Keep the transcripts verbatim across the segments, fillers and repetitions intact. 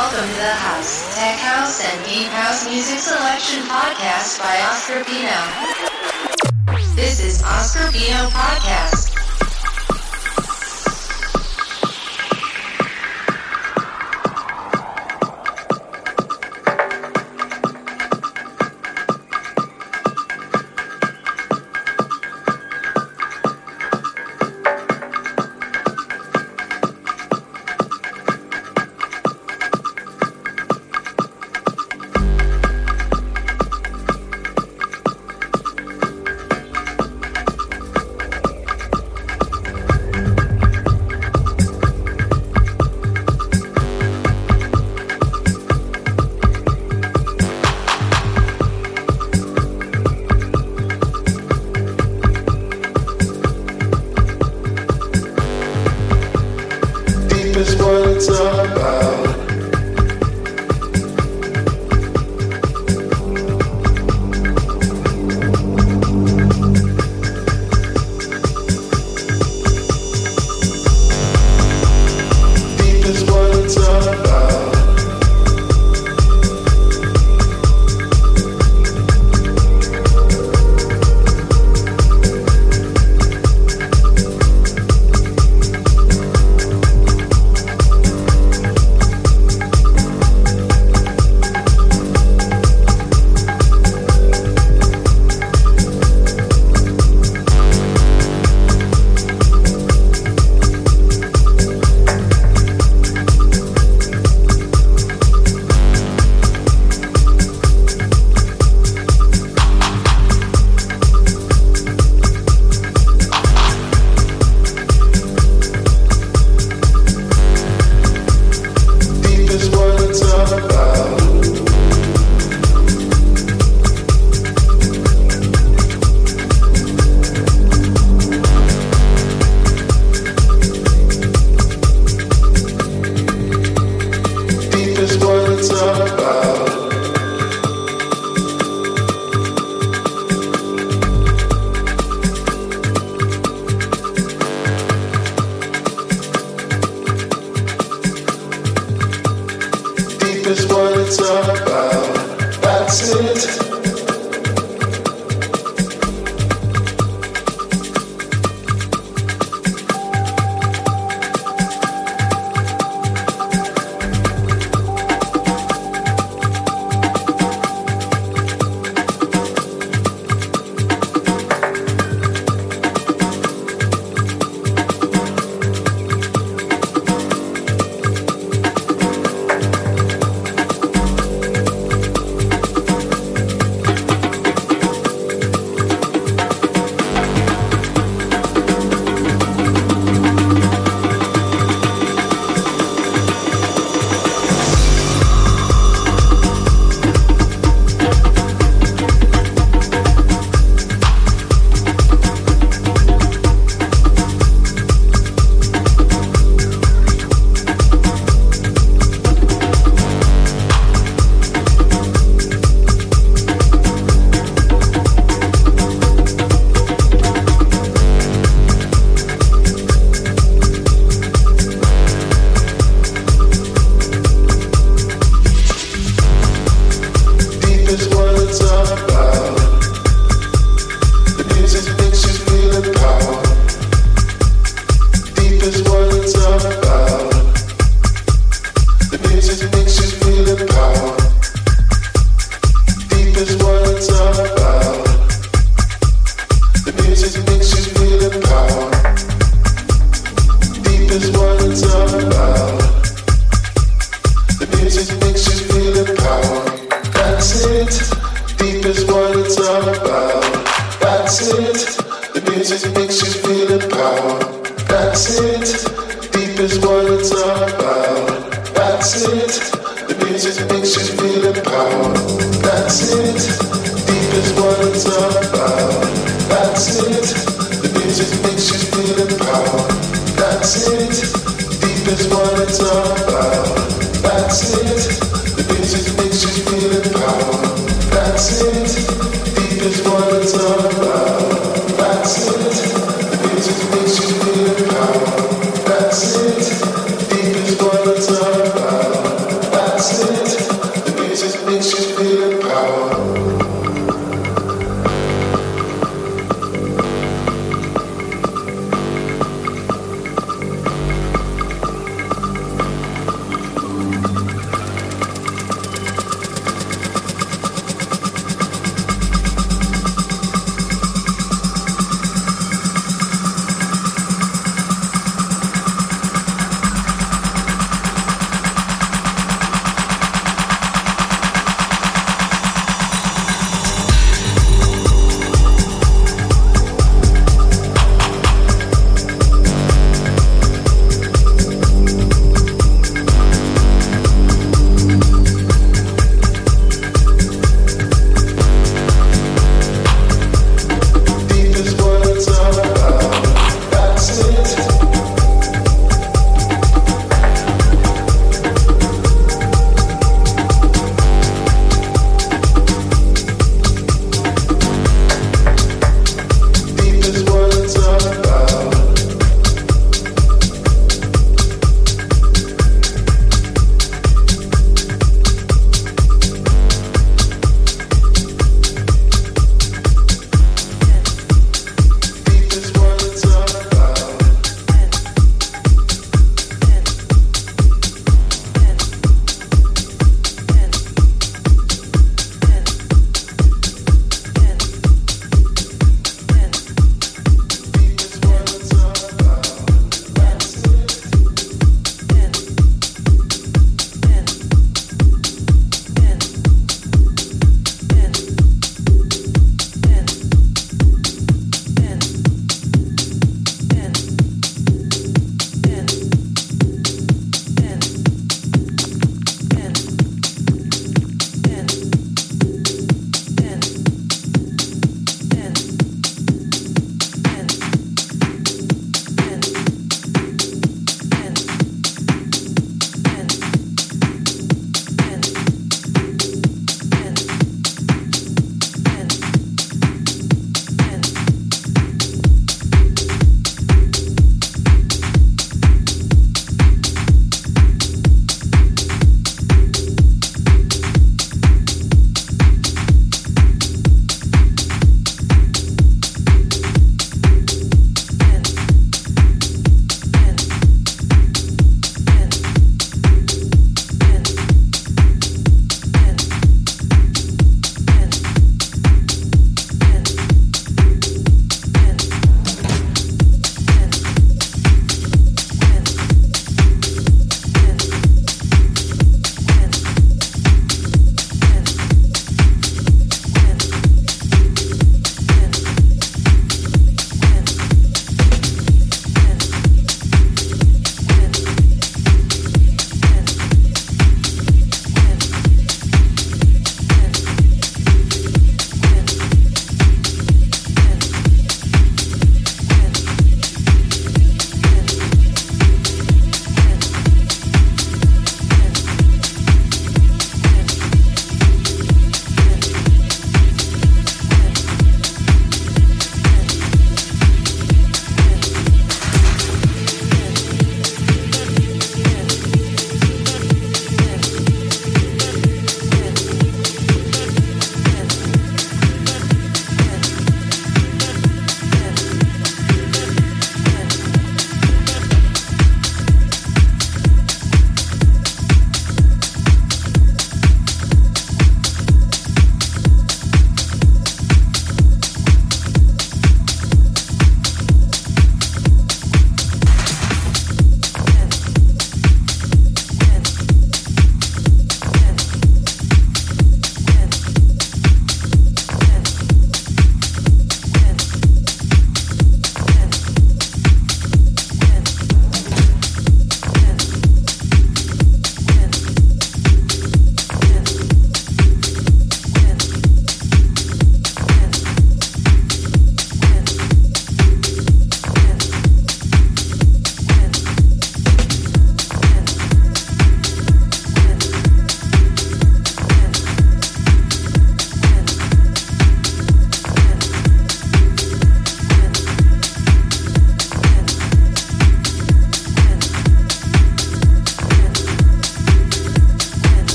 Welcome to the House, Tech House, and Deep House Music Selection Podcast by Oscar Pino. This is Oscar Pino Podcast.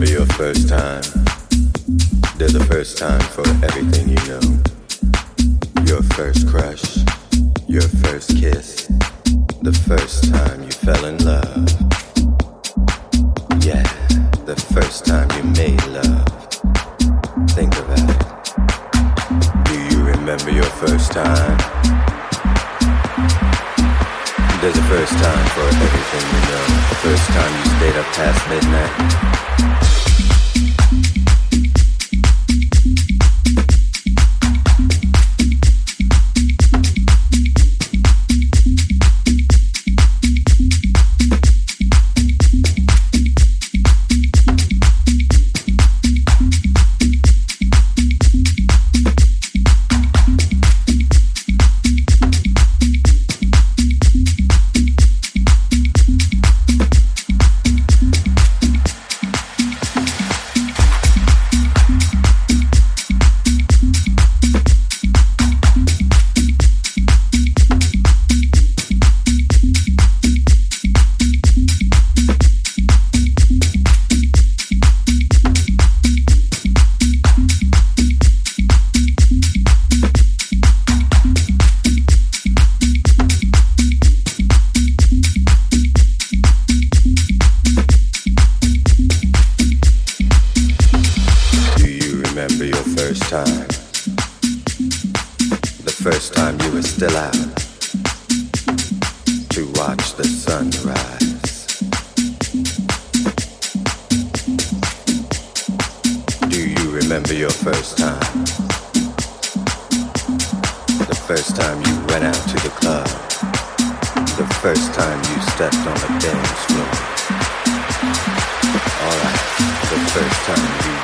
remember your first time. They're the first time for everything you know. Your first crush, your first kiss, the first time you fell in love. Yeah, the first time you made love. Think about it. Do you remember your first time? There's a first time for everything you know. The first time you stayed up past midnight.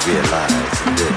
Realize this.